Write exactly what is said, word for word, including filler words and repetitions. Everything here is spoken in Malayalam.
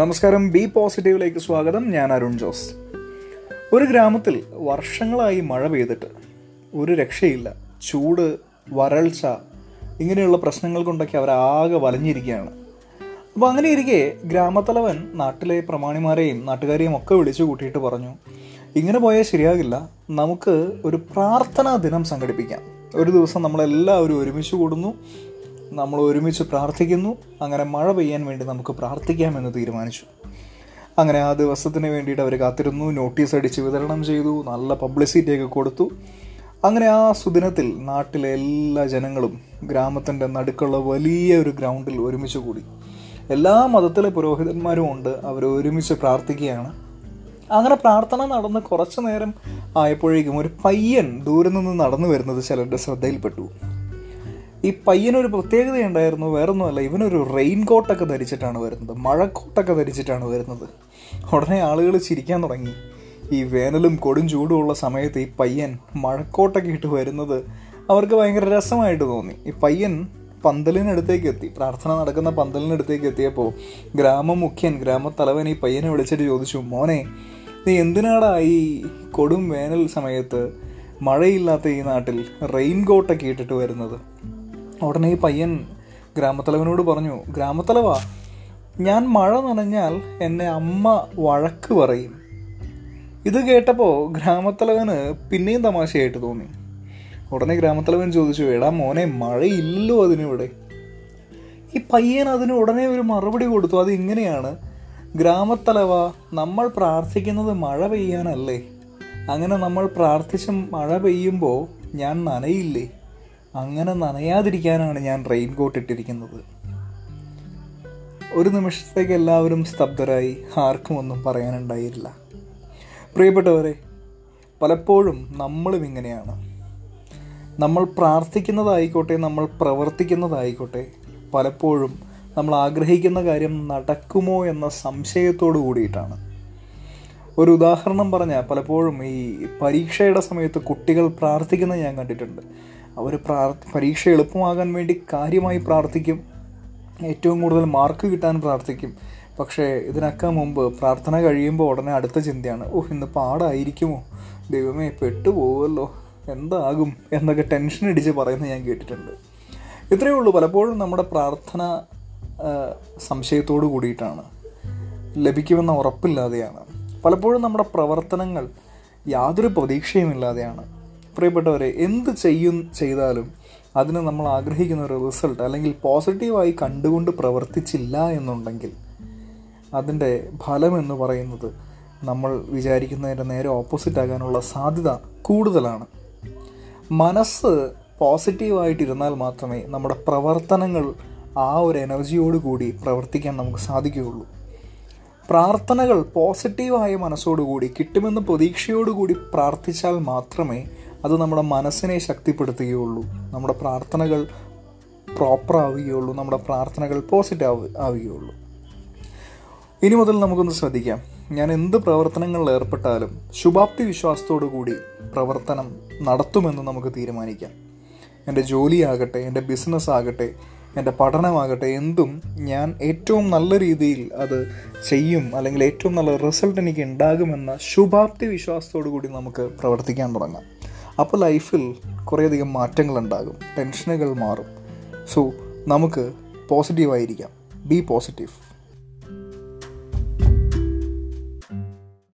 നമസ്കാരം, ബി പോസിറ്റീവിലേക്ക് സ്വാഗതം. ഞാൻ അരുൺ ജോസ്. ഒരു ഗ്രാമത്തിൽ വർഷങ്ങളായി മഴ പെയ്തിട്ട് ഒരു രക്ഷയില്ല. ചൂട്, വരൾച്ച, ഇങ്ങനെയുള്ള പ്രശ്നങ്ങൾ കൊണ്ടൊക്കെ അവരാകെ വലഞ്ഞിരിക്കുകയാണ്. അപ്പോൾ അങ്ങനെ ഇരിക്കെ ഗ്രാമത്തലവൻ നാട്ടിലെ പ്രമാണിമാരെയും നാട്ടുകാരെയും ഒക്കെ വിളിച്ചു കൂട്ടിയിട്ട് പറഞ്ഞു, ഇങ്ങനെ പോയാൽ ശരിയാകില്ല, നമുക്ക് ഒരു പ്രാർത്ഥനാ ദിനം സംഘടിപ്പിക്കാം. ഒരു ദിവസം നമ്മളെല്ലാവരും ഒരുമിച്ച് കൂടുന്നു, നമ്മൾ ഒരുമിച്ച് പ്രാർത്ഥിക്കുന്നു, അങ്ങനെ മഴ പെയ്യാൻ വേണ്ടി നമുക്ക് പ്രാർത്ഥിക്കാമെന്ന് തീരുമാനിച്ചു. അങ്ങനെ ആ ദിവസത്തിന് വേണ്ടിയിട്ട് അവർ കാത്തിരുന്നു, നോട്ടീസ് അടിച്ച് വിതരണം ചെയ്തു, നല്ല പബ്ലിസിറ്റിയൊക്കെ കൊടുത്തു. അങ്ങനെ ആ സുദിനത്തിൽ നാട്ടിലെ എല്ലാ ജനങ്ങളും ഗ്രാമത്തിൻ്റെ നടുക്കുള്ള വലിയ ഒരു ഗ്രൗണ്ടിൽ ഒരുമിച്ച് കൂടി. എല്ലാ മതത്തിലെ പുരോഹിതന്മാരും ഉണ്ട്, അവർ ഒരുമിച്ച് പ്രാർത്ഥിക്കുകയാണ്. അങ്ങനെ പ്രാർത്ഥന നടന്ന് കുറച്ചു നേരം ആയപ്പോഴേക്കും ഒരു പയ്യൻ ദൂരെ നിന്ന് നടന്നു വരുന്നത് ചിലരുടെ ശ്രദ്ധയിൽപ്പെട്ടു. ഈ പയ്യനൊരു പ്രത്യേകതയുണ്ടായിരുന്നു, വേറൊന്നുമല്ല, ഇവനൊരു റെയിൻ കോട്ടൊക്കെ ധരിച്ചിട്ടാണ് വരുന്നത്, മഴക്കോട്ടൊക്കെ ധരിച്ചിട്ടാണ് വരുന്നത്. ഉടനെ ആളുകൾ ചിരിക്കാൻ തുടങ്ങി. ഈ വേനലും കൊടും ചൂടുമുള്ള സമയത്ത് ഈ പയ്യൻ മഴക്കോട്ടൊക്കെ ഇട്ട് വരുന്നത് അവർക്ക് ഭയങ്കര രസമായിട്ട് തോന്നി. ഈ പയ്യൻ പന്തലിനടുത്തേക്ക് എത്തി, പ്രാർത്ഥന നടക്കുന്ന പന്തലിനടുത്തേക്ക് എത്തിയപ്പോൾ ഗ്രാമമുഖ്യൻ, ഗ്രാമത്തലവൻ ഈ പയ്യനെ വിളിച്ചിട്ട് ചോദിച്ചു, മോനെ, നീ എന്തിനാടാ ഈ കൊടും വേനൽ സമയത്ത് മഴയില്ലാത്ത ഈ നാട്ടിൽ റെയിൻ കോട്ടൊക്കെ ഇട്ടിട്ട് വരുന്നത്? ഉടനെ ഈ പയ്യൻ ഗ്രാമത്തലവനോട് പറഞ്ഞു, ഗ്രാമത്തലവാ, ഞാൻ മഴ നനഞ്ഞാൽ എന്നെ അമ്മ വഴക്ക് പറയും. ഇത് കേട്ടപ്പോൾ ഗ്രാമത്തലവന് പിന്നെയും തമാശയായിട്ട് തോന്നി. ഉടനെ ഗ്രാമത്തലവൻ ചോദിച്ചു, എടാ മോനെ, മഴയില്ലല്ലോ അതിനിവിടെ. ഈ പയ്യൻ അതിന് ഉടനെ ഒരു മറുപടി കൊടുത്തു. അത് ഇങ്ങനെയാണ്, ഗ്രാമത്തലവ, നമ്മൾ പ്രാർത്ഥിക്കുന്നത് മഴ പെയ്യാനല്ലേ? അങ്ങനെ നമ്മൾ പ്രാർത്ഥിച്ച മഴ പെയ്യുമ്പോൾ ഞാൻ നനയില്ലേ? അങ്ങനെ നനയാതിരിക്കാനാണ് ഞാൻ റെയിൻ കോട്ട് ഇട്ടിരിക്കുന്നത്. ഒരു നിമിഷത്തേക്ക് എല്ലാവരും സ്തബ്ധരായി, ആർക്കും ഒന്നും പറയാനുണ്ടായില്ല. പ്രിയപ്പെട്ടവരെ, പലപ്പോഴും നമ്മളും ഇങ്ങനെയാണ്. നമ്മൾ പ്രാർത്ഥിക്കുന്നതായിക്കോട്ടെ, നമ്മൾ പ്രവർത്തിക്കുന്നതായിക്കോട്ടെ, പലപ്പോഴും നമ്മൾ ആഗ്രഹിക്കുന്ന കാര്യം നടക്കുമോ എന്ന സംശയത്തോടു കൂടിയിട്ടാണ്. ഒരു ഉദാഹരണം പറഞ്ഞാൽ, പലപ്പോഴും ഈ പരീക്ഷയുടെ സമയത്ത് കുട്ടികൾ പ്രാർത്ഥിക്കുന്നത് ഞാൻ കണ്ടിട്ടുണ്ട്. അവർ പ്രാർത്ഥി പരീക്ഷ എളുപ്പമാകാൻ വേണ്ടി കാര്യമായി പ്രാർത്ഥിക്കും, ഏറ്റവും കൂടുതൽ മാർക്ക് കിട്ടാൻ പ്രാർത്ഥിക്കും. പക്ഷേ ഇതിനൊക്കെ മുമ്പ് പ്രാർത്ഥന കഴിയുമ്പോൾ ഉടനെ അടുത്ത ചിന്തയാണ്, ഓ, ഇന്ന് പാടായിരിക്കുമോ, ദൈവമേ പെട്ടുപോകുമല്ലോ, എന്താകും എന്നൊക്കെ ടെൻഷൻ അടിച്ച് പറയുന്നത് ഞാൻ കേട്ടിട്ടുണ്ട്. ഇത്രയേ ഉള്ളൂ, പലപ്പോഴും നമ്മുടെ പ്രാർത്ഥന സംശയത്തോടു കൂടിയിട്ടാണ്, ലഭിക്കുമെന്ന ഉറപ്പില്ലാതെയാണ്. പലപ്പോഴും നമ്മുടെ പ്രവർത്തനങ്ങൾ യാതൊരു പ്രതീക്ഷയുമില്ലാതെയാണ്. പ്രിയപ്പെട്ടവരെ, എന്ത് ചെയ്യും ചെയ്താലും അതിന് നമ്മൾ ആഗ്രഹിക്കുന്ന ഒരു റിസൾട്ട് അല്ലെങ്കിൽ പോസിറ്റീവായി കണ്ടുകൊണ്ട് പ്രവർത്തിച്ചില്ല എന്നുണ്ടെങ്കിൽ അതിൻ്റെ ഫലമെന്ന് പറയുന്നത് നമ്മൾ വിചാരിക്കുന്നതിൻ്റെ നേരെ ഓപ്പോസിറ്റ് ആകാനുള്ള സാധ്യത കൂടുതലാണ്. മനസ്സ് പോസിറ്റീവായിട്ടിരുന്നാൽ മാത്രമേ നമ്മുടെ പ്രവർത്തനങ്ങൾ ആ ഒരു എനർജിയോട് കൂടി പ്രവർത്തിക്കാൻ നമുക്ക് സാധിക്കുകയുള്ളൂ. പ്രാർത്ഥനകൾ പോസിറ്റീവായ മനസ്സോടുകൂടി, കിട്ടുമെന്ന പ്രതീക്ഷയോടുകൂടി പ്രാർത്ഥിച്ചാൽ മാത്രമേ അത് നമ്മുടെ മനസ്സിനെ ശക്തിപ്പെടുത്തുകയുള്ളൂ, നമ്മുടെ പ്രാർത്ഥനകൾ പ്രോപ്പറാവുകയുള്ളൂ, നമ്മുടെ പ്രാർത്ഥനകൾ പോസിറ്റീവ് ആവുകയുള്ളൂ. ഇനി മുതൽ നമുക്കൊന്ന് ശ്രദ്ധിക്കാം, ഞാൻ എന്ത് പ്രവർത്തനങ്ങളിൽ ഏർപ്പെട്ടാലും ശുഭാപ്തി വിശ്വാസത്തോടു കൂടി പ്രവർത്തനം നടത്തുമെന്ന് നമുക്ക് തീരുമാനിക്കാം. എൻ്റെ ജോലിയാകട്ടെ, എൻ്റെ ബിസിനസ് ആകട്ടെ, എൻ്റെ പഠനമാകട്ടെ, എന്തും ഞാൻ ഏറ്റവും നല്ല രീതിയിൽ അത് ചെയ്യും, അല്ലെങ്കിൽ ഏറ്റവും നല്ല റിസൾട്ട് എനിക്ക് ഉണ്ടാകുമെന്ന ശുഭാപ്തി വിശ്വാസത്തോടു കൂടി നമുക്ക് പ്രവർത്തിക്കാൻ തുടങ്ങാം. അപ്പോൾ ലൈഫിൽ കുറേയധികം മാറ്റങ്ങളുണ്ടാകും, ടെൻഷനുകൾ മാറും. സോ നമുക്ക് പോസിറ്റീവായിരിക്കാം. B positive.